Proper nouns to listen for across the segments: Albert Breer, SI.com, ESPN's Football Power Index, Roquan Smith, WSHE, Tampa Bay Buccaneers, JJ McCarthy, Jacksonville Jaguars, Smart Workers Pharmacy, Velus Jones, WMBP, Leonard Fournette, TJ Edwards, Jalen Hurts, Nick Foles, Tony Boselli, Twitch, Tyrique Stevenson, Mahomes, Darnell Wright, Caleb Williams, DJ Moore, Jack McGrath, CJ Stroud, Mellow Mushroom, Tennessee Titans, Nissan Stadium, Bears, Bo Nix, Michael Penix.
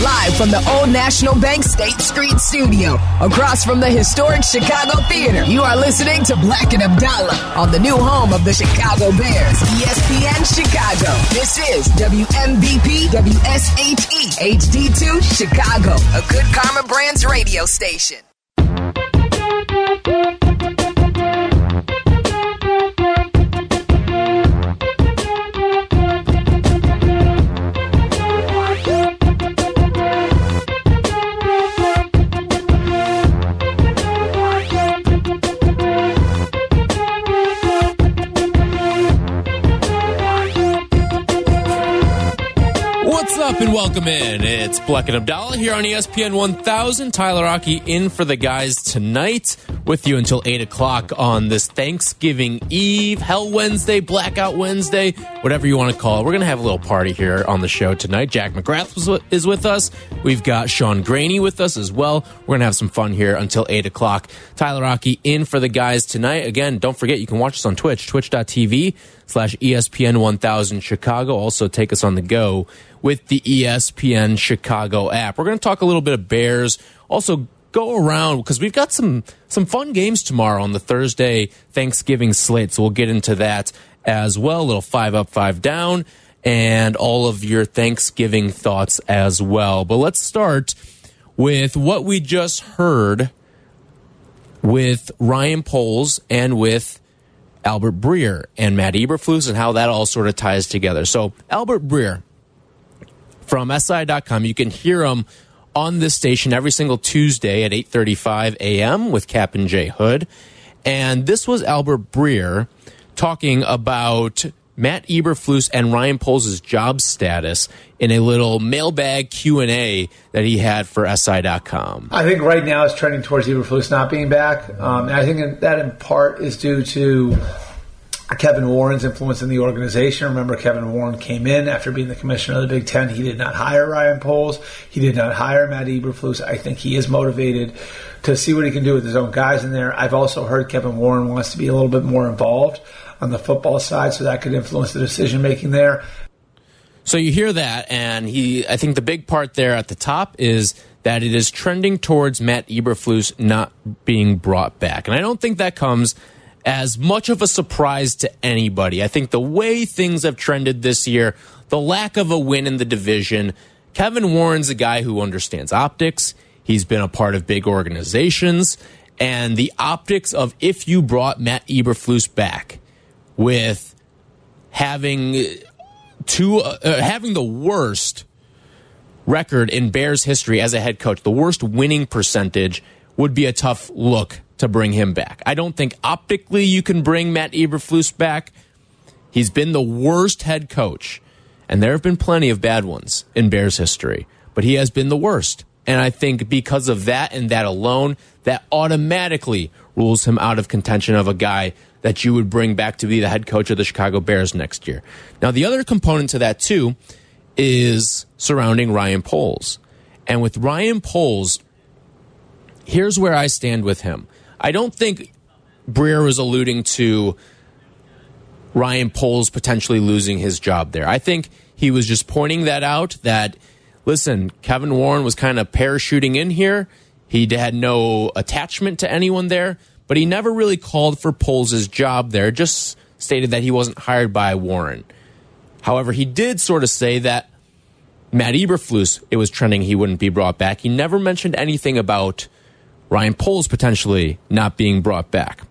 Live from the Old National Bank State Street Studio, across from the historic Chicago Theater, you are listening to Black and Abdallah on the new home of the Chicago Bears, ESPN Chicago. This is WMBP WSHE HD2 Chicago, a Good Karma Brands radio station. Up and welcome in. It's Bleck and Abdallah here on ESPN 1000. Tyler Aki in for the guys tonight with you until 8 o'clock on this Thanksgiving Eve, Hell Wednesday, Blackout Wednesday, whatever you want to call it. We're going to have a little party here on the show tonight. Jack McGrath is with us. We've got Sean Graney with us as well. We're going to have some fun here until 8 o'clock. Tyler Aki in for the guys tonight. Again, don't forget you can watch us on Twitch, twitch.tv/ESPN1000Chicago. Also take us on the go with the ESPN Chicago app. We're going to talk a little bit of Bears. Also, go around because we've got some fun games tomorrow on the Thursday Thanksgiving slate. So we'll get into that as well. A little 5 up, 5 down, and all of your Thanksgiving thoughts as well. But let's start with what we just heard with Ryan Poles and with Albert Breer and Matt Eberflus and how that all sort of ties together. So Albert Breer from SI.com. You can hear him on this station every single Tuesday at 8:35 a.m. with Cap and Jay Hood. And this was Albert Breer talking about Matt Eberflus and Ryan Poles' job status in a little mailbag Q&A that he had for SI.com. I think right now it's trending towards Eberflus not being back. And I think that in part is due to Kevin Warren's influence in the organization. Remember, Kevin Warren came in after being the commissioner of the Big Ten. He did not hire Ryan Poles. He did not hire Matt Eberflus. I think he is motivated to see what he can do with his own guys in there. I've also heard Kevin Warren wants to be a little bit more involved on the football side, so that could influence the decision-making there. So you hear that, and I think the big part there at the top is that it is trending towards Matt Eberflus not being brought back. And I don't think that comes as much of a surprise to anybody. I think the way things have trended this year, the lack of a win in the division, Kevin Warren's a guy who understands optics. He's been a part of big organizations. And the optics of if you brought Matt Eberflus back with having the worst record in Bears history as a head coach, the worst winning percentage, would be a tough look to bring him back. I don't think optically you can bring Matt Eberflus back. He's been the worst head coach, and there have been plenty of bad ones in Bears history, but he has been the worst. And I think because of that and that alone, that automatically rules him out of contention of a guy that you would bring back to be the head coach of the Chicago Bears next year. Now, the other component to that, too, is surrounding Ryan Poles. And with Ryan Poles, here's where I stand with him. I don't think Breer was alluding to Ryan Poles potentially losing his job there. I think he was just pointing that out that, listen, Kevin Warren was kind of parachuting in here. He had no attachment to anyone there, but he never really called for Poles' job there, just stated that he wasn't hired by Warren. However, he did sort of say that Matt Eberflus, it was trending he wouldn't be brought back. He never mentioned anything about Ryan Poles potentially not being brought back.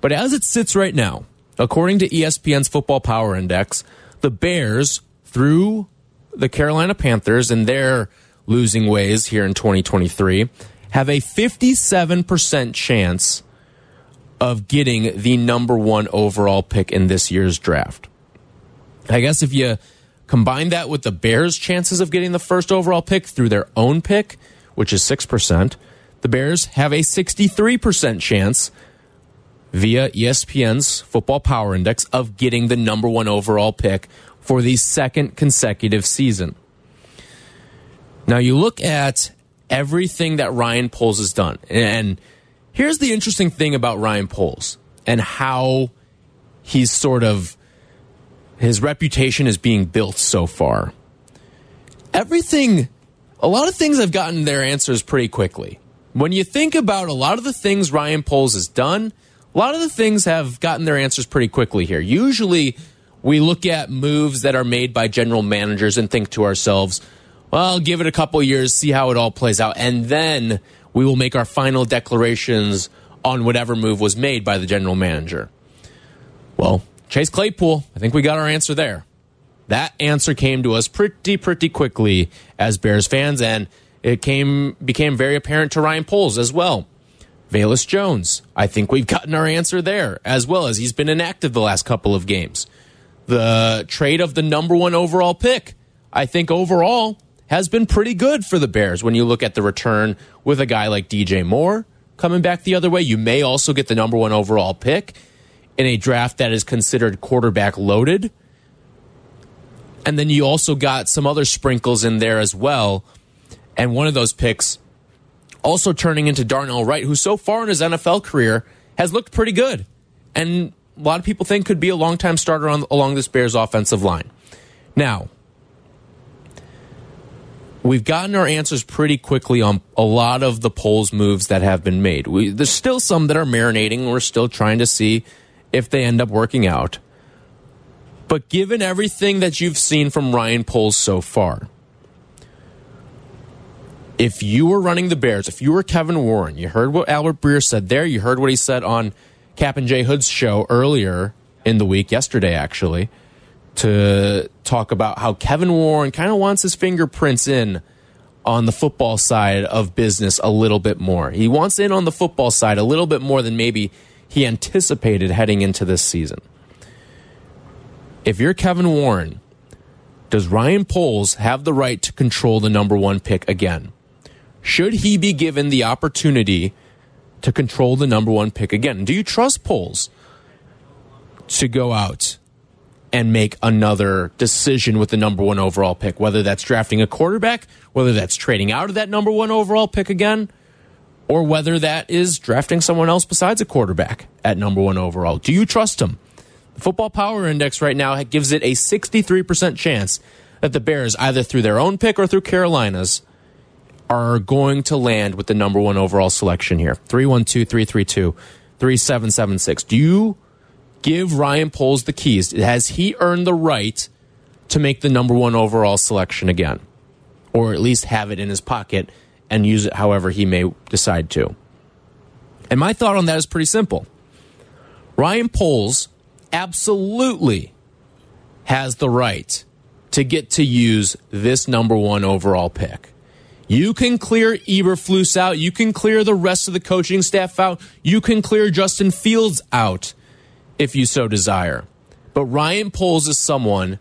But as it sits right now, according to ESPN's Football Power Index, the Bears, through the Carolina Panthers and their losing ways here in 2023, have a 57% chance of getting the #1 overall pick in this year's draft. I guess if you combine that with the Bears' chances of getting the first overall pick through their own pick, which is 6%, the Bears have a 63% chance via ESPN's Football Power Index of getting the #1 overall pick for the second consecutive season. Now you look at everything that Ryan Poles has done. And here's the interesting thing about Ryan Poles and how he's sort of, his reputation is being built so far. Everything a lot of things have gotten their answers pretty quickly. When you think about a lot of the things Ryan Poles has done, a lot of the things have gotten their answers pretty quickly here. Usually we look at moves that are made by general managers and think to ourselves, well, give it a couple years, see how it all plays out, and then we will make our final declarations on whatever move was made by the general manager. Well, Chase Claypool, I think we got our answer there. That answer came to us pretty quickly as Bears fans, and it became very apparent to Ryan Poles as well. Velus Jones, I think we've gotten our answer there as well, as he's been inactive the last couple of games. The trade of the number one overall pick, I think overall has been pretty good for the Bears when you look at the return with a guy like DJ Moore coming back the other way. You may also get the number one overall pick in a draft that is considered quarterback loaded. And then you also got some other sprinkles in there as well. And one of those picks also turning into Darnell Wright, who so far in his NFL career has looked pretty good. And a lot of people think could be a long-time starter along this Bears offensive line. Now, we've gotten our answers pretty quickly on a lot of the Poles moves that have been made. There's still some that are marinating. We're still trying to see if they end up working out. But given everything that you've seen from Ryan Poles so far, if you were running the Bears, if you were Kevin Warren, you heard what Albert Breer said there, you heard what he said on Cap and Jay Hood's show earlier in the week, yesterday actually, to talk about how Kevin Warren kind of wants his fingerprints in on the football side of business a little bit more. He wants in on the football side a little bit more than maybe he anticipated heading into this season. If you're Kevin Warren, does Ryan Poles have the right to control the number one pick again? Should he be given the opportunity to control the number one pick again? Do you trust Poles to go out and make another decision with the number one overall pick, whether that's drafting a quarterback, whether that's trading out of that number one overall pick again, or whether that is drafting someone else besides a quarterback at number one overall? Do you trust him? The Football Power Index right now gives it a 63% chance that the Bears, either through their own pick or through Carolina's, are going to land with the number one overall selection here. 312-332-3776. Do you give Ryan Poles the keys? Has he earned the right to make the number one overall selection again? Or at least have it in his pocket and use it however he may decide to? And my thought on that is pretty simple. Ryan Poles absolutely has the right to get to use this number one overall pick. You can clear Eberflus out. You can clear the rest of the coaching staff out. You can clear Justin Fields out if you so desire. But Ryan Poles is someone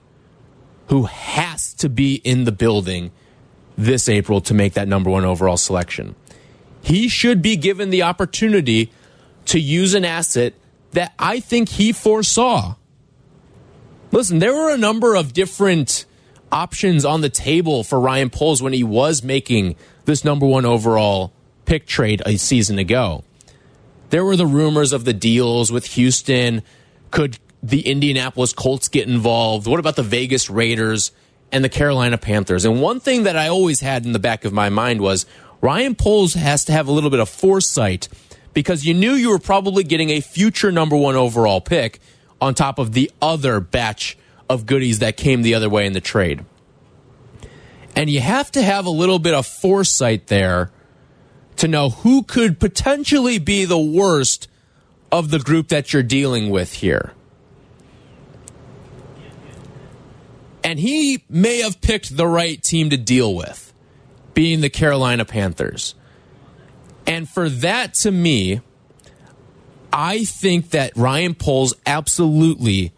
who has to be in the building this April to make that number one overall selection. He should be given the opportunity to use an asset that I think he foresaw. Listen, there were a number of different options on the table for Ryan Poles when he was making this number one overall pick trade a season ago. There were the rumors of the deals with Houston. Could the Indianapolis Colts get involved? What about the Vegas Raiders and the Carolina Panthers? And one thing that I always had in the back of my mind was Ryan Poles has to have a little bit of foresight, because you knew you were probably getting a future number one overall pick on top of the other batch of goodies that came the other way in the trade. And you have to have a little bit of foresight there to know who could potentially be the worst of the group that you're dealing with here. And he may have picked the right team to deal with, being the Carolina Panthers. And for that, to me, I think that Ryan Poles absolutely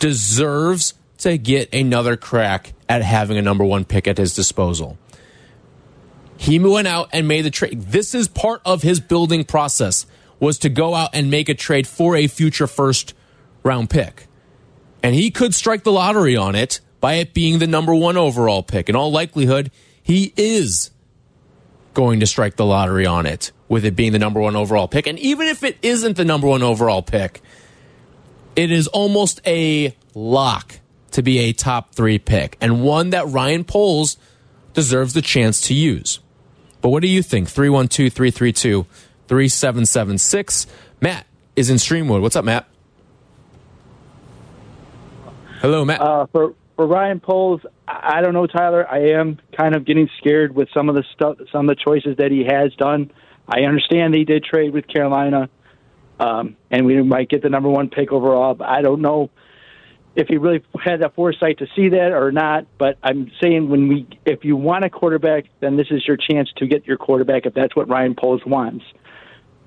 deserves to get another crack at having a number one pick at his disposal. He went out and made the trade. This is part of his building process, was to go out and make a trade for a future first-round pick. And he could strike the lottery on it by it being the number one overall pick. In all likelihood, he is going to strike the lottery on it with it being the number one overall pick. And even if it isn't the number one overall pick, it is almost a lock to be a top three pick, and one that Ryan Poles deserves the chance to use. But what do you think? 312-332-3776. Matt is in Streamwood. What's up, Matt? Hello, Matt. For Ryan Poles, I don't know, Tyler. I am kind of getting scared with some of the stuff, some of the choices that he has done. I understand that he did trade with Carolina, and we might get the number one pick overall. But I don't know if he really had that foresight to see that or not. But I'm saying if you want a quarterback, then this is your chance to get your quarterback if that's what Ryan Poles wants.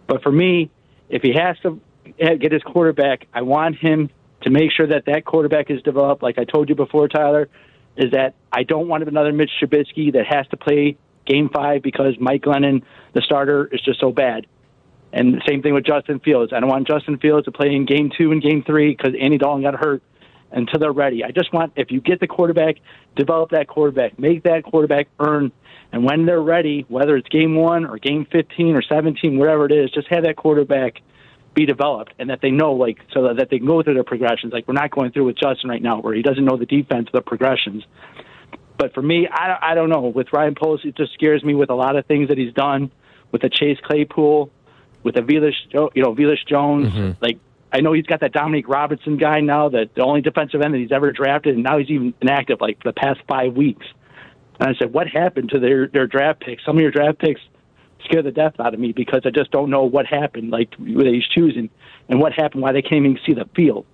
But for me, if he has to get his quarterback, I want him to make sure that that quarterback is developed, like I told you before, Tyler, is that I don't want another Mitch Trubisky that has to play Game 5 because Mike Glennon, the starter, is just so bad. And the same thing with Justin Fields. I don't want Justin Fields to play in Game 2 and Game 3 because Andy Dalton got hurt until they're ready. I just want, if you get the quarterback, develop that quarterback, make that quarterback earn. And when they're ready, whether it's Game 1 or Game 15 or 17, whatever it is, just have that quarterback be developed, and that they know, like, so that they can go through their progressions. Like, we're not going through with Justin right now where he doesn't know the defense, the progressions. But for me, I don't know. With Ryan Poles, it just scares me with a lot of things that he's done with the Chase Claypool, with the Velus Jones. Mm-hmm. Like, I know he's got that Dominique Robinson guy now, that the only defensive end that he's ever drafted, and now he's even inactive, like, for the past 5 weeks. And I said, what happened to their draft picks? Some of your draft picks scare the death out of me because I just don't know what happened, like what he's choosing and what happened, why they can't even see the field.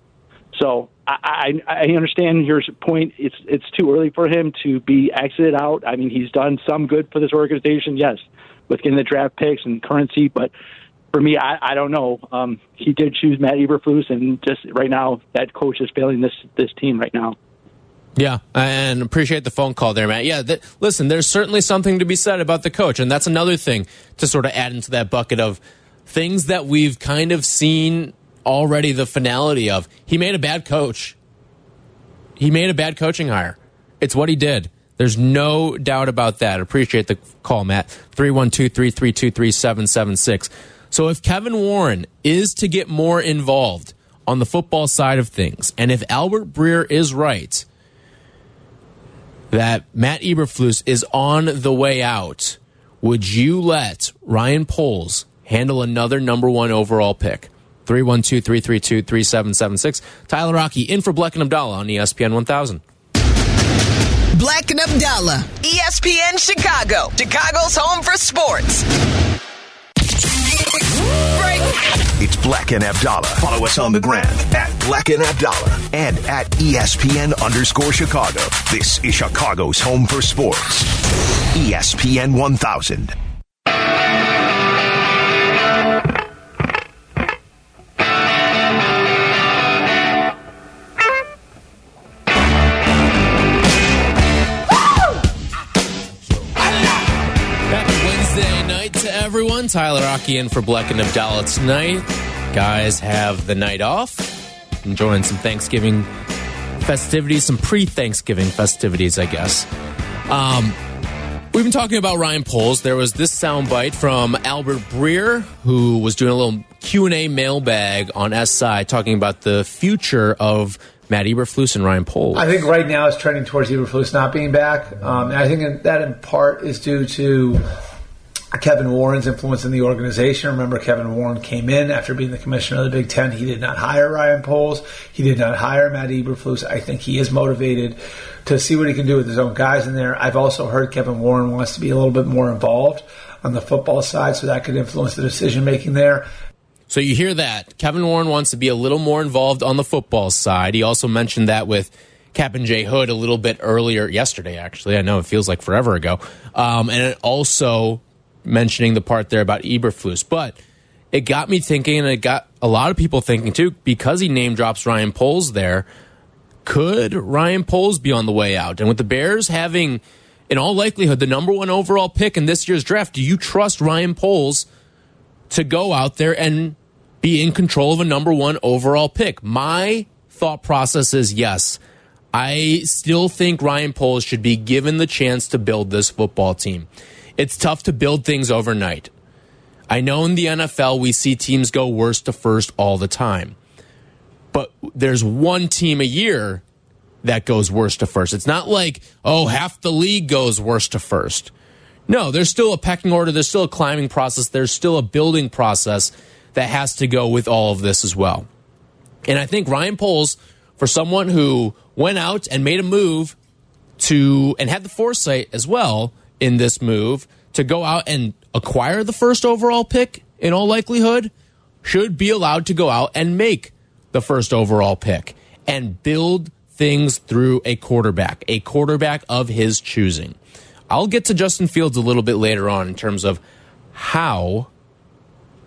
So I understand your point. It's too early for him to be exited out. I mean, he's done some good for this organization, yes, with getting the draft picks and currency. But for me, I don't know. He did choose Matt Eberflus, and just right now, that coach is failing this team right now. Yeah, and appreciate the phone call there, Matt. Yeah, listen, there's certainly something to be said about the coach, and that's another thing to sort of add into that bucket of things that we've kind of seen already the finality of. He made a bad coach. He made a bad coaching hire. It's what he did. There's no doubt about that. Appreciate the call, Matt. 312-332-3776. So if Kevin Warren is to get more involved on the football side of things, and if Albert Breer is right that Matt Eberflus is on the way out, would you let Ryan Poles handle another number one overall pick? 312-332-3776. Tyler Aki in for Black and Abdallah on ESPN 1000. Black and Abdallah, ESPN Chicago, Chicago's home for sports. It's Black and Abdallah. Follow us on the gram at Black and Abdallah and at ESPN_Chicago. This is Chicago's home for sports. ESPN 1000. Everyone, Tyler Aki in for Bleck and Abdallah tonight. Guys have the night off, enjoying some Thanksgiving festivities, some pre-Thanksgiving festivities, I guess. We've been talking about Ryan Poles. There was this soundbite from Albert Breer, who was doing a little Q&A mailbag on SI, talking about the future of Matt Eberflus and Ryan Poles. I think right now it's trending towards Eberflus not being back. And I think that in part is due to Kevin Warren's influence in the organization. Remember, Kevin Warren came in after being the commissioner of the Big Ten. He did not hire Ryan Poles. He did not hire Matt Eberflus. I think he is motivated to see what he can do with his own guys in there. I've also heard Kevin Warren wants to be a little bit more involved on the football side, so that could influence the decision-making there. So you hear that. Kevin Warren wants to be a little more involved on the football side. He also mentioned that with Captain Jay Hood a little bit earlier yesterday, actually. I know it feels like forever ago. And it also mentioning the part there about Eberflus. But it got me thinking, and it got a lot of people thinking too, because he name drops Ryan Poles there. Could Ryan Poles be on the way out? And with the Bears having, in all likelihood, the number one overall pick in this year's draft, do you trust Ryan Poles to go out there and be in control of a number one overall pick? My thought process is yes. I still think Ryan Poles should be given the chance to build this football team. It's tough to build things overnight. I know in the NFL we see teams go worst to first all the time. But there's one team a year that goes worst to first. It's not like, oh, half the league goes worst to first. No, there's still a pecking order. There's still a climbing process. There's still a building process that has to go with all of this as well. And I think Ryan Poles, for someone who went out and made a move to, and had the foresight as well in this move, to go out and acquire the first overall pick in all likelihood, should be allowed to go out and make the first overall pick and build things through a quarterback of his choosing. I'll get to Justin Fields a little bit later on in terms of how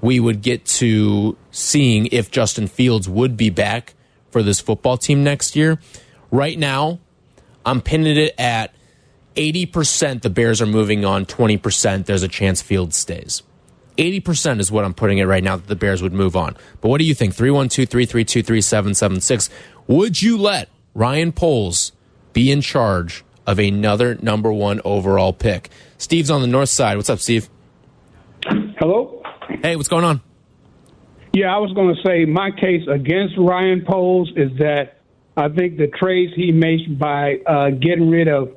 we would get to seeing if Justin Fields would be back for this football team next year. Right now, I'm pinning it at 80% the Bears are moving on, 20% there's a chance Fields stays. 80% is what I'm putting it right now that the Bears would move on. But what do you think? 312-332-3776. Would you let Ryan Poles be in charge of another number one overall pick? Steve's on the north side. What's up, Steve? Hello? Hey, what's going on? Yeah, I was going to say my case against Ryan Poles is that I think the trades he makes by getting rid of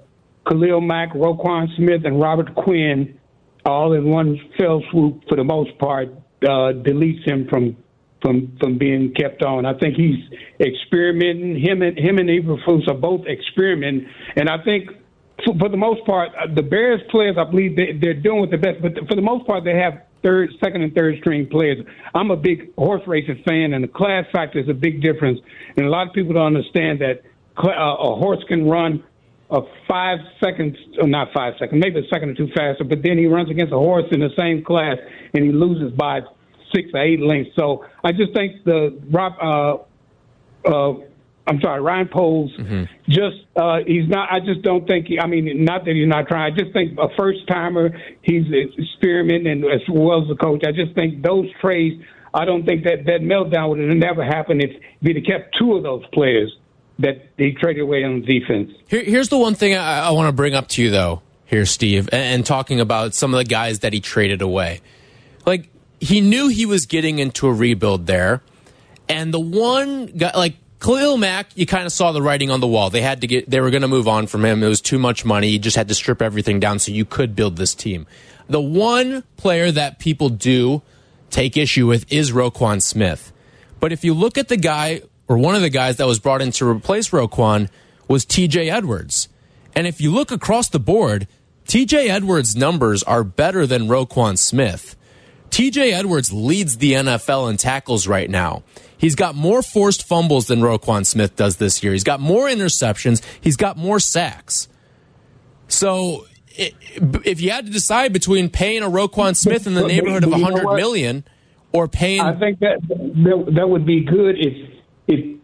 Khalil Mack, Roquan Smith, and Robert Quinn all in one fell swoop, for the most part, deletes him from being kept on. I think he's experimenting. Him and Eberflus are both experimenting, and I think for the most part, the Bears players, I believe they're doing what the best. But for the most part, they have second and third string players. I'm a big horse racing fan, and the class factor is a big difference. And a lot of people don't understand that a horse can run a 5 seconds, or not 5 seconds, maybe a second or two faster, but then he runs against a horse in the same class and he loses by 6 or 8 lengths. So I just think Ryan Poles, he's not. I just don't think. Not that he's not trying. I just think a first timer. He's experimenting, and as well as the coach. I just think those trades. I don't think that meltdown would have never happened if he'd have kept two of those players that he traded away on defense. Here's the one thing I want to bring up to you, though, here, Steve, and talking about some of the guys that he traded away. Like, he knew he was getting into a rebuild there, and the one guy, like Khalil Mack, you kind of saw the writing on the wall. They were going to move on from him. It was too much money. You just had to strip everything down so you could build this team. The one player that people do take issue with is Roquan Smith. But if you look at the guy, or one of the guys that was brought in to replace Roquan, was TJ Edwards. And if you look across the board, TJ Edwards' numbers are better than Roquan Smith. TJ Edwards leads the NFL in tackles right now. He's got more forced fumbles than Roquan Smith does this year. He's got more interceptions. He's got more sacks. So if you had to decide between paying a Roquan Smith in the neighborhood of $100 million or paying... I think that would be good if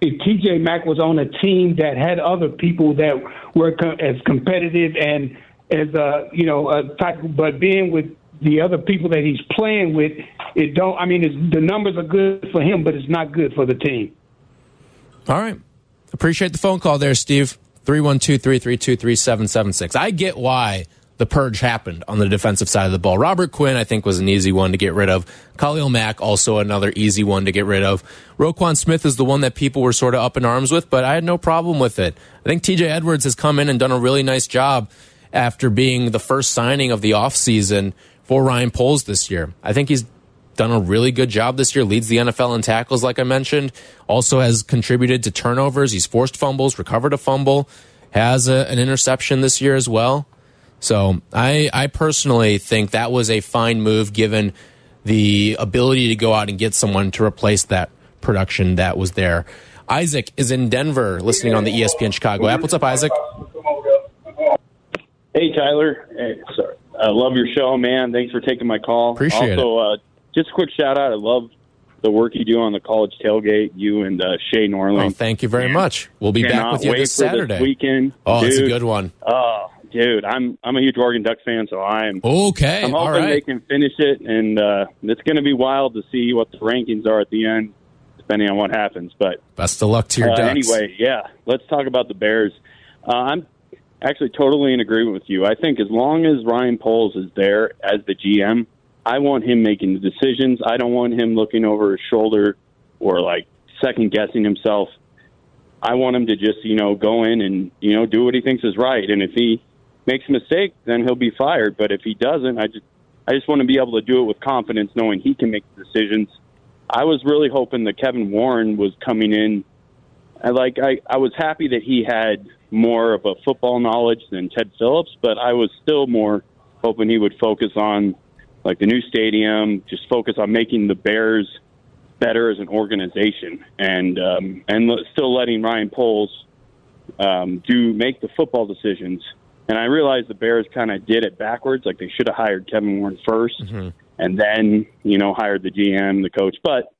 TJ Mack was on a team that had other people that were as competitive and as but being with the other people that he's playing with, the numbers are good for him, but it's not good for the team. All right. Appreciate the phone call there, Steve. 312-332-3776. I get why the purge happened on the defensive side of the ball. Robert Quinn, I think, was an easy one to get rid of. Khalil Mack, also another easy one to get rid of. Roquan Smith is the one that people were sort of up in arms with, but I had no problem with it. I think TJ Edwards has come in and done a really nice job after being the first signing of the offseason for Ryan Poles this year. I think he's done a really good job this year, leads the NFL in tackles, like I mentioned, also has contributed to turnovers. He's forced fumbles, recovered a fumble, has an interception this year as well. So I personally think that was a fine move given the ability to go out and get someone to replace that production that was there. Isaac is in Denver listening on the ESPN Chicago app. What's up, Isaac? Hey, Tyler. Hey, sorry. I love your show, man. Thanks for taking my call. Appreciate it. Also, just a quick shout-out. I love the work you do on the college tailgate, you and Shay Norland. Oh, thank you very much. We'll be back with you this Saturday. This weekend. Oh, dude, it's a good one. Oh, dude, I'm a huge Oregon Ducks fan, so I'm hoping they can finish it, and it's going to be wild to see what the rankings are at the end, depending on what happens. But best of luck to your Ducks. Anyway, yeah, let's talk about the Bears. I'm actually totally in agreement with you. I think as long as Ryan Poles is there as the GM, I want him making the decisions. I don't want him looking over his shoulder or, second-guessing himself. I want him to just, you know, go in and, you know, do what he thinks is right. And if he makes a mistake, then he'll be fired. But if he doesn't, I just want to be able to do it with confidence, knowing he can make the decisions. I was really hoping that Kevin Warren was coming in. I was happy that he had more of a football knowledge than Ted Phillips, but I was still more hoping he would focus on, like, the new stadium, just focus on making the Bears better as an organization, and still letting Ryan Poles make the football decisions. And I realized the Bears kind of did it backwards. Like, they should have hired Kevin Warren first, mm-hmm. and then, you know, hired the GM, the coach. But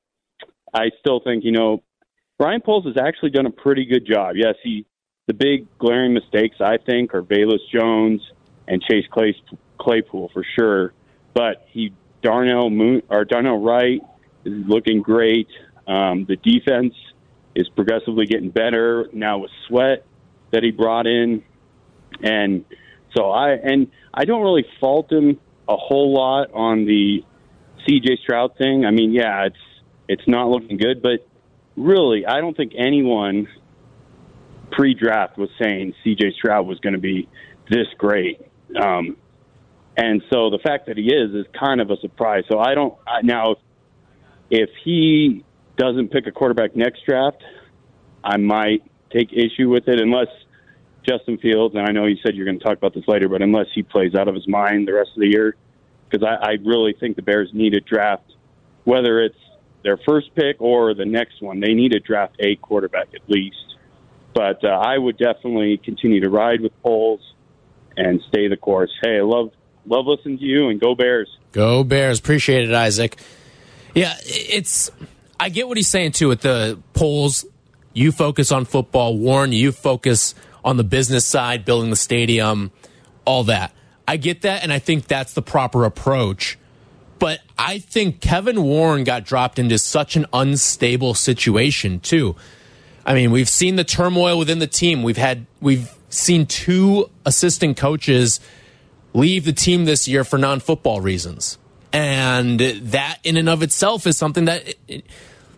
I still think, you know, Ryan Poles has actually done a pretty good job. Yes, the big glaring mistakes, I think, are Velus Jones and Chase Claypool for sure. But Darnell Wright is looking great. The defense is progressively getting better now with Sweat that he brought in. And so I don't really fault him a whole lot on the CJ Stroud thing. I mean, yeah, it's not looking good, but really, I don't think anyone pre-draft was saying CJ Stroud was going to be this great. And so the fact that he is kind of a surprise. So if he doesn't pick a quarterback next draft, I might take issue with it, unless Justin Fields, and I know you said you're going to talk about this later, but unless he plays out of his mind the rest of the year, because I really think the Bears need a draft, whether it's their first pick or the next one. They need to draft a quarterback at least. But I would definitely continue to ride with Poles and stay the course. Hey, I love listening to you, and go Bears. Go Bears. Appreciate it, Isaac. Yeah, I get what he's saying, too, with the Poles. You focus on football. Warren, you focus on the business side, building the stadium, all that. I get that, and I think that's the proper approach. But I think Kevin Warren got dropped into such an unstable situation, too. I mean, we've seen the turmoil within the team. We've seen two assistant coaches leave the team this year for non-football reasons. And that in and of itself is something that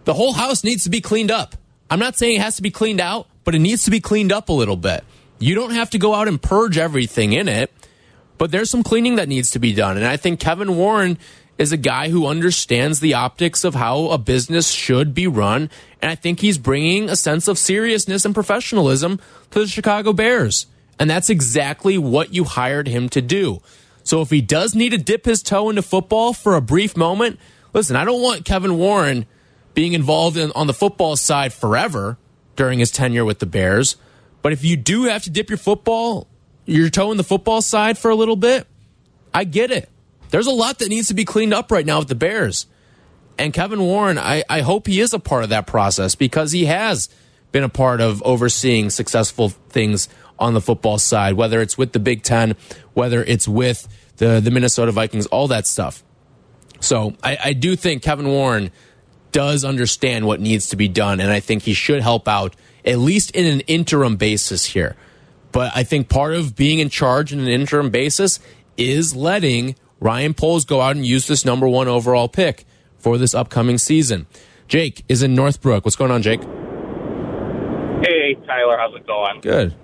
the whole house needs to be cleaned up. I'm not saying it has to be cleaned out, but it needs to be cleaned up a little bit. You don't have to go out and purge everything in it, but there's some cleaning that needs to be done. And I think Kevin Warren is a guy who understands the optics of how a business should be run. And I think he's bringing a sense of seriousness and professionalism to the Chicago Bears. And that's exactly what you hired him to do. So if he does need to dip his toe into football for a brief moment, listen, I don't want Kevin Warren being involved on the football side forever during his tenure with the Bears. But if you do have to dip your toe in the football side for a little bit, I get it. There's a lot that needs to be cleaned up right now with the Bears. And Kevin Warren, I hope he is a part of that process, because he has been a part of overseeing successful things on the football side, whether it's with the Big Ten, whether it's with the Minnesota Vikings, all that stuff. So I do think Kevin Warren does understand what needs to be done, and I think he should help out, at least in an interim basis here. But I think part of being in charge in an interim basis is letting Ryan Poles go out and use this number one overall pick for this upcoming season. Jake is in Northbrook. What's going on, Jake? Hey, Tyler. How's it going? Good.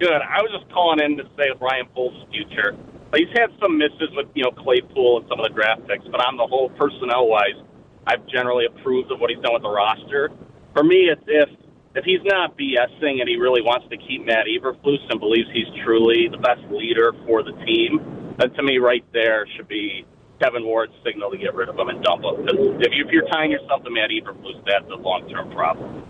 I was just calling in to say with Ryan Poles' future, he's had some misses with, you know, Claypool and some of the draft picks, but on the whole, personnel-wise, I've generally approved of what he's done with the roster. For me, it's if he's not BSing and he really wants to keep Matt Eberflus and believes he's truly the best leader for the team, then to me right there should be Kevin Ward's signal to get rid of him and dump him. Because if you're tying yourself to Matt Eberflus, that's a long-term problem.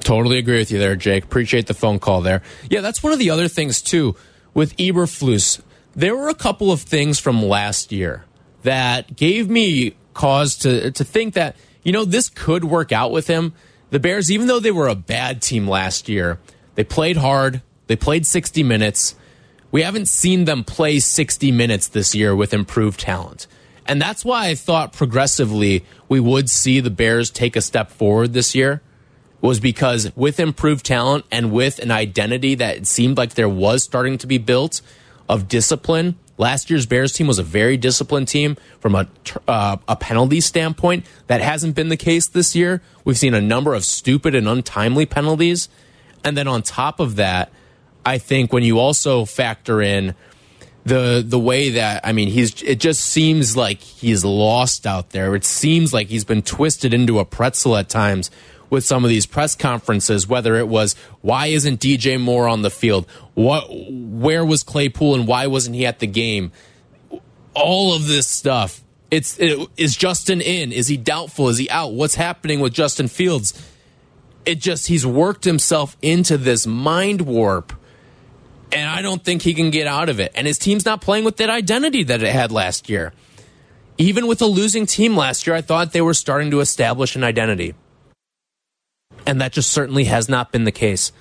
Totally agree with you there, Jake. Appreciate the phone call there. Yeah, that's one of the other things, too, with Eberflus. There were a couple of things from last year that gave me cause to think that, you know, this could work out with him. The Bears, even though they were a bad team last year, they played hard. They played 60 minutes. We haven't seen them play 60 minutes this year with improved talent. And that's why I thought progressively we would see the Bears take a step forward this year, was because with improved talent and with an identity that it seemed like there was starting to be built of discipline, Last year's Bears team was a very disciplined team from a penalty standpoint. That hasn't been the case this year. We've seen a number of stupid and untimely penalties. And then on top of that, I think when you also factor in the way that, I mean, it just seems like he's lost out there. It seems like he's been twisted into a pretzel at times with some of these press conferences, whether it was, why isn't DJ Moore on the field? Where was Claypool and why wasn't he at the game? All of this stuff. Is Justin in? Is he doubtful? Is he out? What's happening with Justin Fields? He's worked himself into this mind warp, and I don't think he can get out of it. And his team's not playing with that identity that it had last year. Even with a losing team last year, I thought they were starting to establish an identity. And that just certainly has not been the case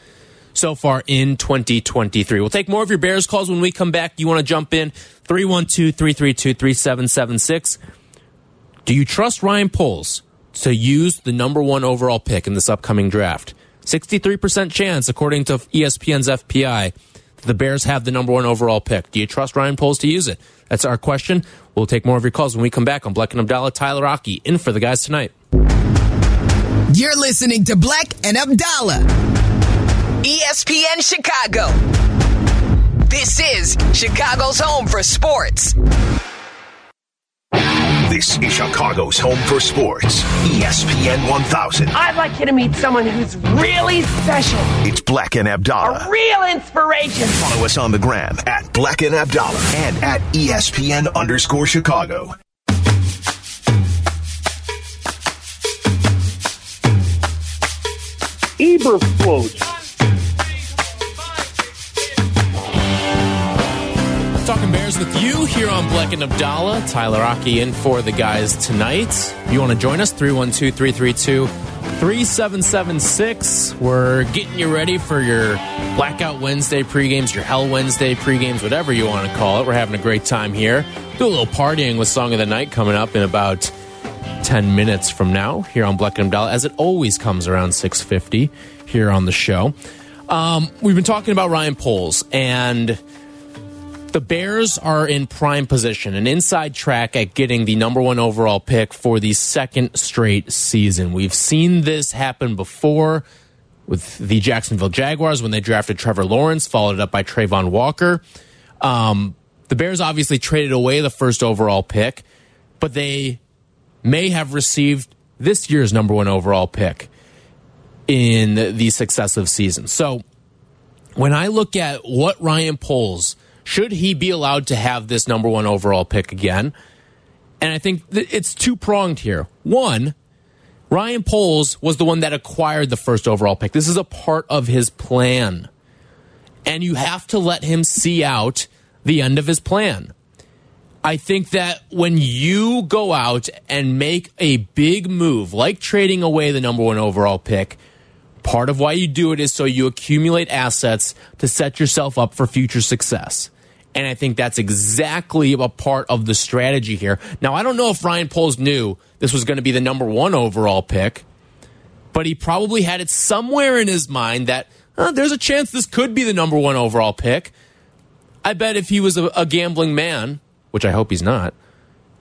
so far in 2023. We'll take more of your Bears calls when we come back. You want to jump in? 312-332-3776. Do you trust Ryan Poles to use the #1 overall pick in this upcoming draft? 63% chance, according to ESPN's FPI, the Bears have the #1 overall pick. Do you trust Ryan Poles to use it? That's our question. We'll take more of your calls when we come back on Black and Abdallah. Tyler Aki in for the guys tonight. You're listening to Black and Abdallah, ESPN Chicago. This is Chicago's home for sports. This is Chicago's home for sports, ESPN 1000. I'd like you to meet someone who's really special. It's Black and Abdallah. A real inspiration. Follow us on the gram at Black and Abdallah and at ESPN_Chicago. Eberflus. Talking Bears with you here on Black and Abdallah. Tyler Aki in for the guys tonight. You want to join us? 312-332-3776. We're getting you ready for your Blackout Wednesday pregames, your Hell Wednesday pregames, whatever you want to call it. We're having a great time here. Do a little partying with Song of the Night coming up in about 10 minutes from now here on Black and Abdallah, as it always comes around 6:50 here on the show. We've been talking about Ryan Poles, and the Bears are in prime position, an inside track at getting the #1 overall pick for the second straight season. We've seen this happen before with the Jacksonville Jaguars when they drafted Trevor Lawrence, followed up by Trayvon Walker. The Bears obviously traded away the first overall pick, but they may have received this year's #1 overall pick in the successive season. So when I look at what Ryan Poles, should he be allowed to have this #1 overall pick again? And I think it's two-pronged here. One, Ryan Poles was the one that acquired the first overall pick. This is a part of his plan. And you have to let him see out the end of his plan. I think that when you go out and make a big move, like trading away the #1 overall pick, part of why you do it is so you accumulate assets to set yourself up for future success. And I think that's exactly a part of the strategy here. Now, I don't know if Ryan Poles knew this was going to be the #1 overall pick, but he probably had it somewhere in his mind that there's a chance this could be the #1 overall pick. I bet if he was a gambling man, which I hope he's not,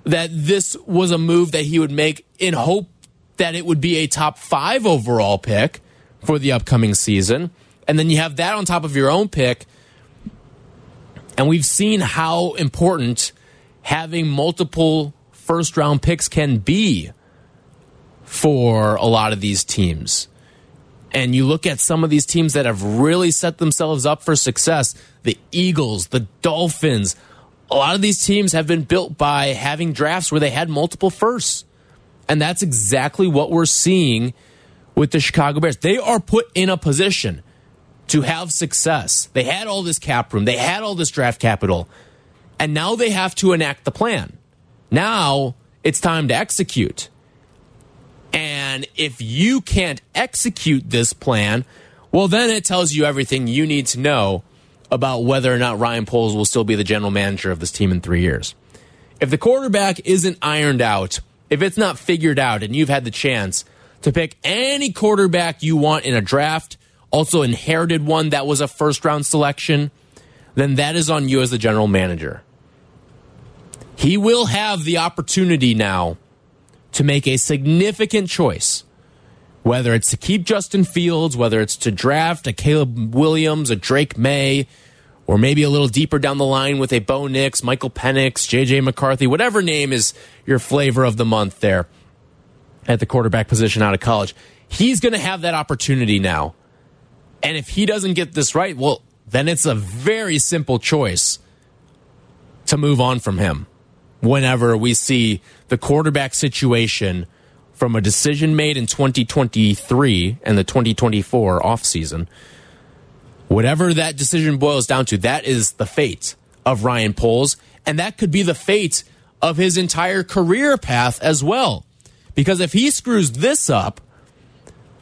that this was a move that he would make in hope that it would be a top 5 overall pick for the upcoming season. And then you have that on top of your own pick. And we've seen how important having multiple first-round picks can be for a lot of these teams. And you look at some of these teams that have really set themselves up for success, the Eagles, the Dolphins. A lot of these teams have been built by having drafts where they had multiple firsts. And that's exactly what we're seeing with the Chicago Bears. They are put in a position to have success. They had all this cap room. They had all this draft capital. And now they have to enact the plan. Now it's time to execute. And if you can't execute this plan, well, then it tells you everything you need to know about whether or not Ryan Poles will still be the general manager of this team in 3 years. If the quarterback isn't ironed out, if it's not figured out, and you've had the chance to pick any quarterback you want in a draft, also inherited one that was a first-round selection, then that is on you as the general manager. He will have the opportunity now to make a significant choice, whether it's to keep Justin Fields, whether it's to draft a Caleb Williams, a Drake May, or maybe a little deeper down the line with a Bo Nix, Michael Penix, JJ McCarthy, whatever name is your flavor of the month there at the quarterback position out of college. He's going to have that opportunity now. And if he doesn't get this right, well, then it's a very simple choice to move on from him whenever we see the quarterback situation from a decision made in 2023 and the 2024 offseason. Whatever that decision boils down to, that is the fate of Ryan Poles, and that could be the fate of his entire career path as well. Because if he screws this up,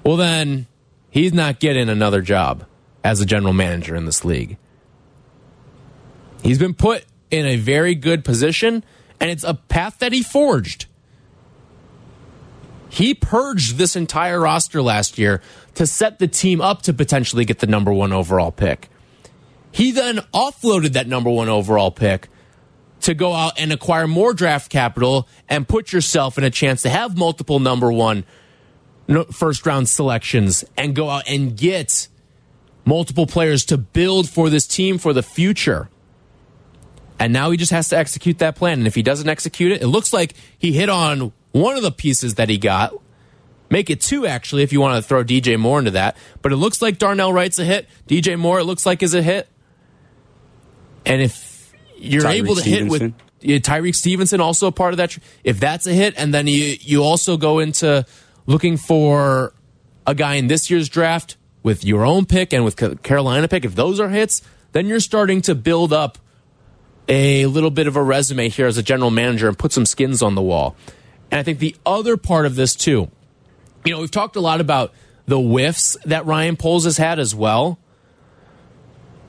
well, then he's not getting another job as a general manager in this league. He's been put in a very good position, and it's a path that he forged. He purged this entire roster last year to set the team up to potentially get the number one overall pick. He then offloaded that number one overall pick to go out and acquire more draft capital and put yourself in a chance to have multiple number one first round selections and go out and get multiple players to build for this team for the future. And now he just has to execute that plan. And if he doesn't execute it, it looks like he hit on one of the pieces that he got. Make it two, actually, if you want to throw DJ Moore into that. But it looks like Darnell Wright's a hit. DJ Moore, it looks like, is a hit. And if you're able to hit with Tyrique Stevenson, also a part of that, if that's a hit, and then you also go into looking for a guy in this year's draft with your own pick and with Carolina pick, if those are hits, then you're starting to build up a little bit of a resume here as a general manager and put some skins on the wall. And I think the other part of this, too, you know, we've talked a lot about the whiffs that Ryan Poles has had as well.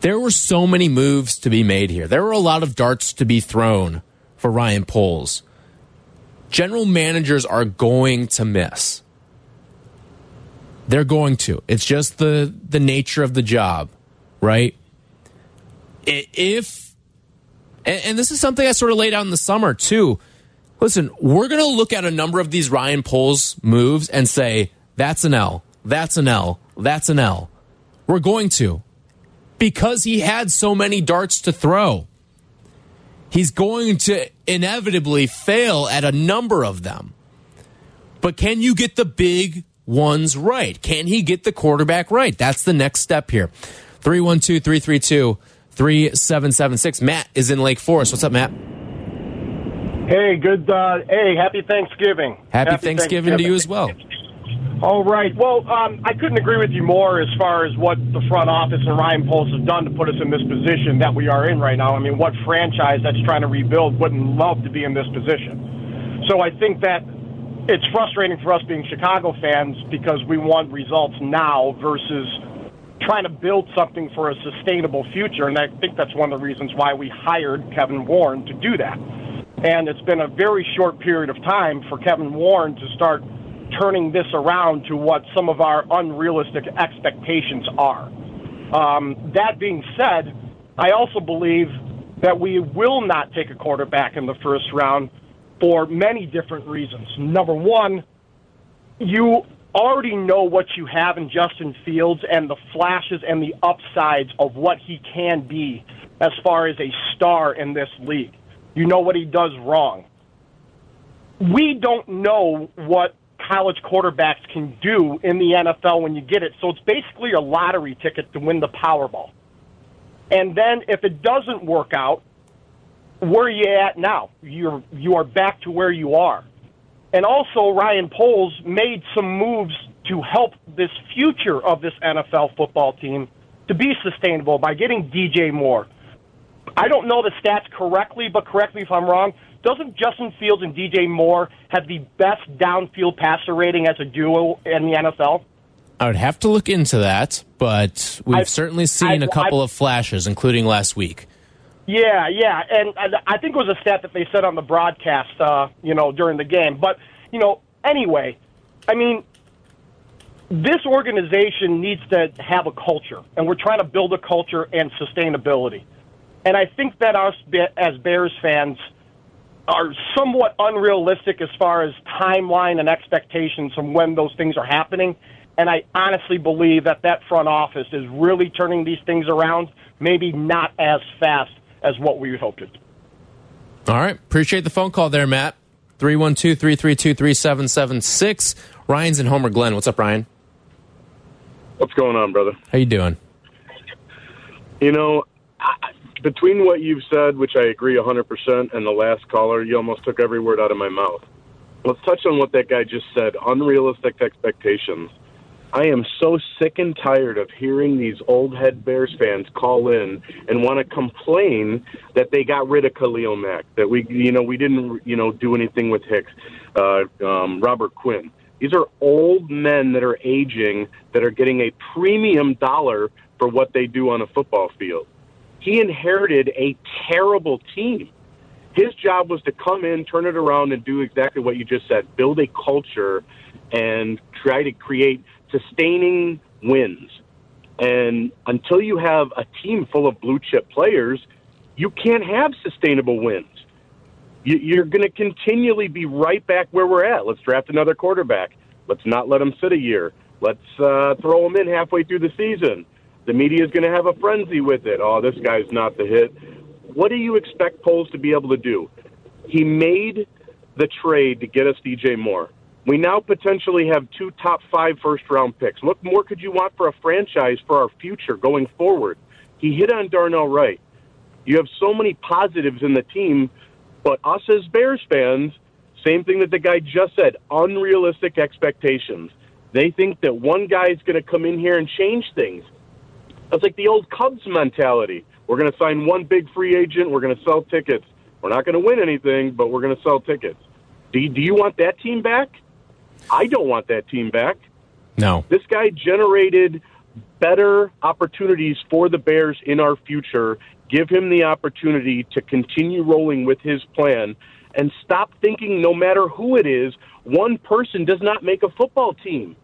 There were so many moves to be made here. There were a lot of darts to be thrown for Ryan Poles. General managers are going to miss. They're going to. It's just the nature of the job, right? And this is something I sort of laid out in the summer, too. Listen, we're going to look at a number of these Ryan Poles moves and say, that's an L, that's an L, that's an L. We're going to. Because he had so many darts to throw. He's going to inevitably fail at a number of them. But can you get the big ones right? Can he get the quarterback right? That's the next step here. 312-332-3776. Matt is in Lake Forest. What's up, Matt? Hey, good. Happy Thanksgiving. Happy Thanksgiving to you as well. All right. Well, I couldn't agree with you more as far as what the front office and Ryan Poles has done to put us in this position that we are in right now. I mean, what franchise that's trying to rebuild wouldn't love to be in this position? So I think that it's frustrating for us being Chicago fans because we want results now versus trying to build something for a sustainable future. And I think that's one of the reasons why we hired Kevin Warren to do that. And it's been a very short period of time for Kevin Warren to start turning this around to what some of our unrealistic expectations are. That being said, I also believe that we will not take a quarterback in the first round for many different reasons. Number one, you already know what you have in Justin Fields and the flashes and the upsides of what he can be as far as a star in this league. You know what he does wrong. We don't know what college quarterbacks can do in the NFL when you get it. So it's basically a lottery ticket to win the Powerball. And then if it doesn't work out, where are you at now? You are back to where you are. And also Ryan Poles made some moves to help this future of this NFL football team to be sustainable by getting DJ Moore. I don't know the stats correctly, but correct me if I'm wrong. Doesn't Justin Fields and DJ Moore have the best downfield passer rating as a duo in the NFL? I would have to look into that, but we've certainly seen a couple of flashes, including last week. Yeah, and I think it was a stat that they said on the broadcast, during the game. But, anyway, I mean, this organization needs to have a culture, and we're trying to build a culture and sustainability. And I think that us as Bears fans are somewhat unrealistic as far as timeline and expectations from when those things are happening. And I honestly believe that that front office is really turning these things around, maybe not as fast as what we hoped it. All right. Appreciate the phone call there, Matt. 312-332-3776. Ryan's in Homer Glen. What's up, Ryan? What's going on, brother? How you doing? You know, between what you've said, which I agree 100%, and the last caller, you almost took every word out of my mouth. Let's touch on what that guy just said, unrealistic expectations. I am so sick and tired of hearing these old head Bears fans call in and want to complain that they got rid of Khalil Mack, that we didn't, do anything with Hicks, Robert Quinn. These are old men that are aging that are getting a premium dollar for what they do on a football field. He inherited a terrible team. His job was to come in, turn it around, and do exactly what you just said, build a culture and try to create sustaining wins. And until you have a team full of blue-chip players, you can't have sustainable wins. You're going to continually be right back where we're at. Let's draft another quarterback. Let's not let him sit a year. Let's throw him in halfway through the season. The media is going to have a frenzy with it. Oh, this guy's not the hit. What do you expect Poles to be able to do? He made the trade to get us DJ Moore. We now potentially have 2 top 5 first-round picks. What more could you want for a franchise for our future going forward? He hit on Darnell Wright. You have so many positives in the team, but us as Bears fans, same thing that the guy just said, unrealistic expectations. They think that one guy is going to come in here and change things. That's like the old Cubs mentality. We're going to sign one big free agent. We're going to sell tickets. We're not going to win anything, but we're going to sell tickets. Do you want that team back? I don't want that team back. No. This guy generated better opportunities for the Bears in our future. Give him the opportunity to continue rolling with his plan and stop thinking no matter who it is, one person does not make a football team.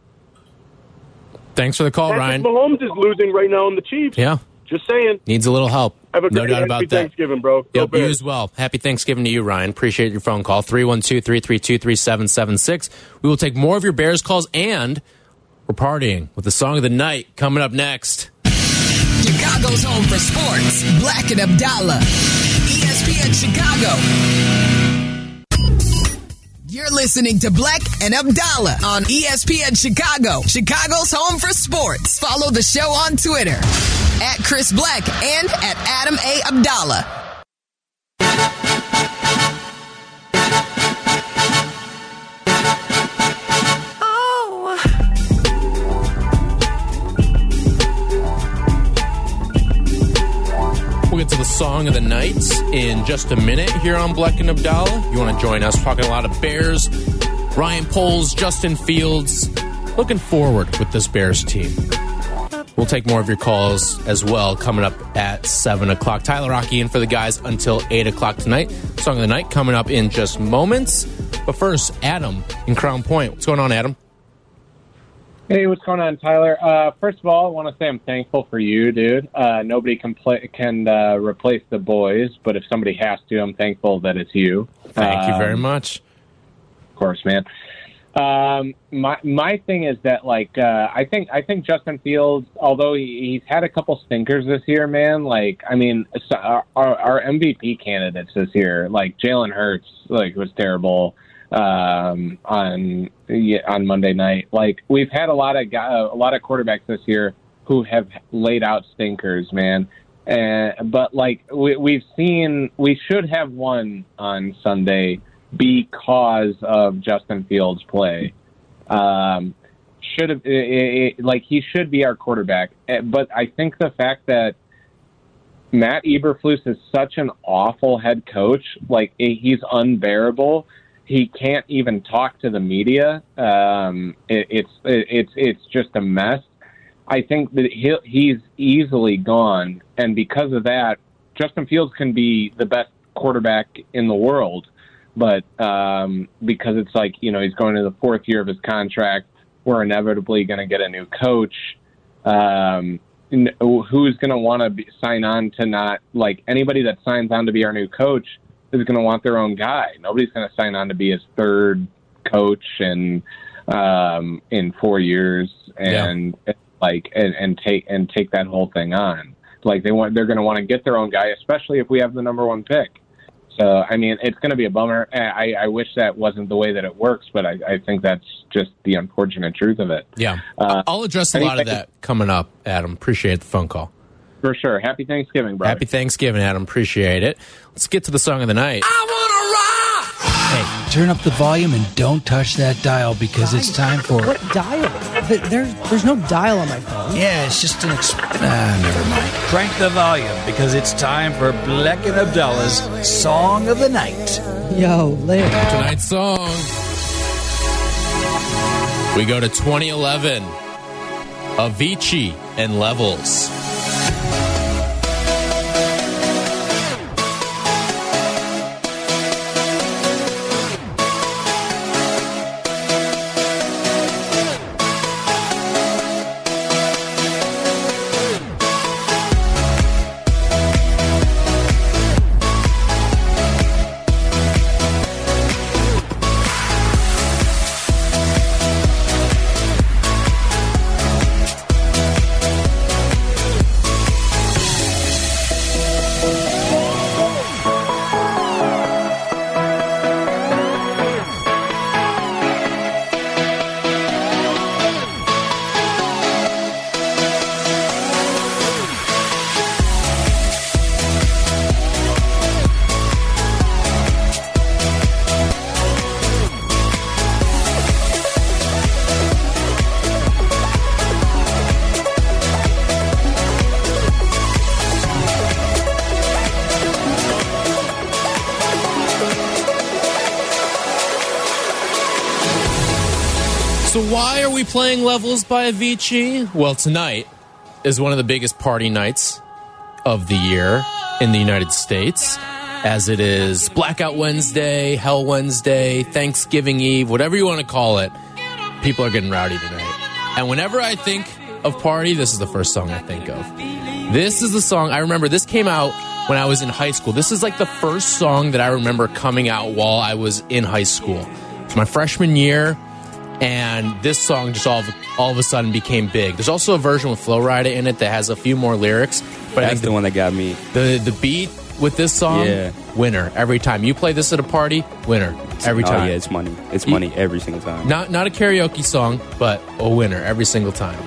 Thanks for the call, Ryan. Mahomes is losing right now in the Chiefs. Yeah. Just saying. Needs a little help. Have a great day. Happy Thanksgiving, bro. Yep, you as well. Happy Thanksgiving to you, Ryan. Appreciate your phone call. 312-332-3776. We will take more of your Bears calls, and we're partying with the song of the night coming up next. Chicago's home for sports. Black and Abdallah. ESPN Chicago. You're listening to Black and Abdallah on ESPN Chicago. Chicago's home for sports. Follow the show on Twitter. At Chris Black and at Adam A. Abdallah. We'll get to the song of the night in just a minute here on Black and Abdallah. You want to join us? Talking a lot of Bears, Ryan Poles, Justin Fields. Looking forward with this Bears team. We'll take more of your calls as well coming up at 7 o'clock. Tyler Aki in for the guys until 8 o'clock tonight. Song of the night coming up in just moments. But first, Adam in Crown Point. What's going on, Adam? Hey, what's going on, Tyler? First of all, I want to say I'm thankful for you, dude. Nobody can replace the boys, but if somebody has to, I'm thankful that it's you. Thank you very much. Of course, man. My thing is that I think Justin Fields, although he's had a couple stinkers this year, man, our MVP candidates this year, like Jalen Hurts, was terrible, on Monday night. We've had a lot of quarterbacks this year who have laid out stinkers, man. But we should have won on Sunday because of Justin Fields' play. He should be our quarterback. But I think the fact that Matt Eberflus is such an awful head coach, he's unbearable. He can't even talk to the media. It's just a mess. I think that he's easily gone, and because of that, Justin Fields can be the best quarterback in the world. But because it's he's going to the fourth year of his contract, we're inevitably going to get a new coach. Who's going to want to sign on to not anybody that signs on to be our new coach is going to want their own guy. Nobody's going to sign on to be his third coach in 4 years and take that whole thing on. Like they're going to want to get their own guy, especially if we have the number one pick. So, I mean, it's going to be a bummer. I wish that wasn't the way that it works, but I think that's just the unfortunate truth of it. Yeah. I'll address a lot of that coming up, Adam. Appreciate the phone call. For sure. Happy Thanksgiving, brother. Happy Thanksgiving, Adam. Appreciate it. Let's get to the song of the night. I want to rock! Hey, turn up the volume and don't touch that dial because it's time for... What dial? There's no dial on my phone. Yeah, it's just an... never mind. Crank the volume because it's time for Black and Abdullah's Song of the Night. Yo, later. Tonight's song. We go to 2011. Avicii and Levels. So why are we playing Levels by Avicii? Well, tonight is one of the biggest party nights of the year in the United States, as it is Blackout Wednesday, Hell Wednesday, Thanksgiving Eve, whatever you want to call it. People are getting rowdy tonight. And whenever I think of party, this is the first song I think of. This is the song I remember. This came out when I was in high school. This is like the first song that I remember coming out while I was in high school. It's my freshman year. And this song just all of a sudden became big. There's also a version with Flo Rida in it that has a few more lyrics. But that's the one that got me. The beat with this song, winner every time. You play this at a party, winner every time. Oh yeah, it's money. It's money every single time. Not a karaoke song, but a winner every single time.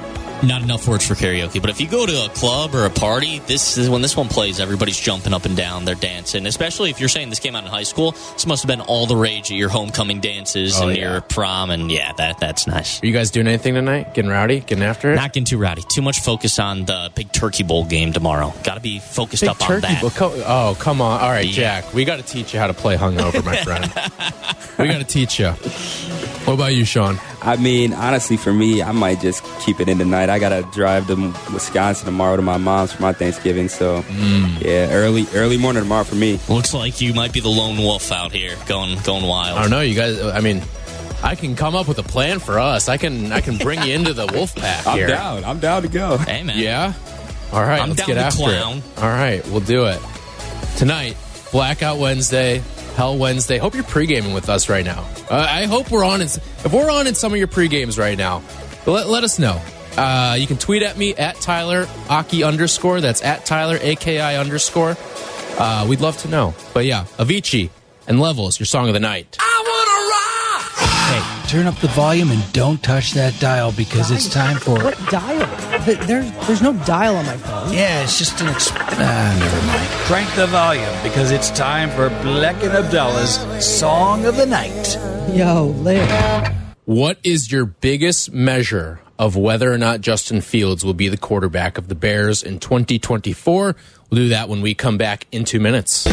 Not enough words for karaoke, but if you go to a club or a party, this is when this one plays, everybody's jumping up and down, they're dancing. Especially if you're saying this came out in high school, this must have been all the rage at your homecoming dances your prom, and that's nice. Are you guys doing anything tonight? Getting rowdy? Getting after it? Not getting too rowdy. Too much focus on the Big Turkey Bowl game tomorrow. Got to be focused up on that. Big Turkey Bowl? Oh, come on. All right, Jack, we got to teach you how to play hungover, my friend. We got to teach you. What about you, Sean? I mean, honestly, for me, I might just keep it in tonight. I got to drive to Wisconsin tomorrow to my mom's for my Thanksgiving. So, early morning tomorrow for me. Looks like you might be the lone wolf out here going wild. I don't know, you guys. I mean, I can come up with a plan for us. I can bring you into the wolf pack here. I'm down. I'm down to go. Hey, man. Yeah? All right, let's get after it. All right, we'll do it. Tonight, Blackout Wednesday. Hell Wednesday. Hope you're pre-gaming with us right now. I hope we're on. If we're on in some of your pre-games right now, let us know. You can tweet at me at Tyler Aki _ That's at Tyler AKI _ we'd love to know. But yeah, Avicii and Levels, your song of the night. I wanna rock! Hey, turn up the volume and don't touch that dial because it's time for... What dial? There's no dial on my phone. Yeah, it's just an... never mind. Crank the volume because it's time for Black and Abdullah's Song of the Night. Yo, later. What is your biggest measure of whether or not Justin Fields will be the quarterback of the Bears in 2024? We'll do that when we come back in 2 minutes.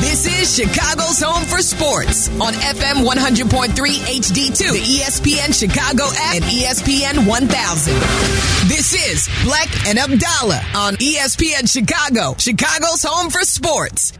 This is Chicago's home for sports on FM 100.3 HD2, the ESPN Chicago app, and ESPN 1000. This is Black and Abdallah on ESPN Chicago, Chicago's home for sports.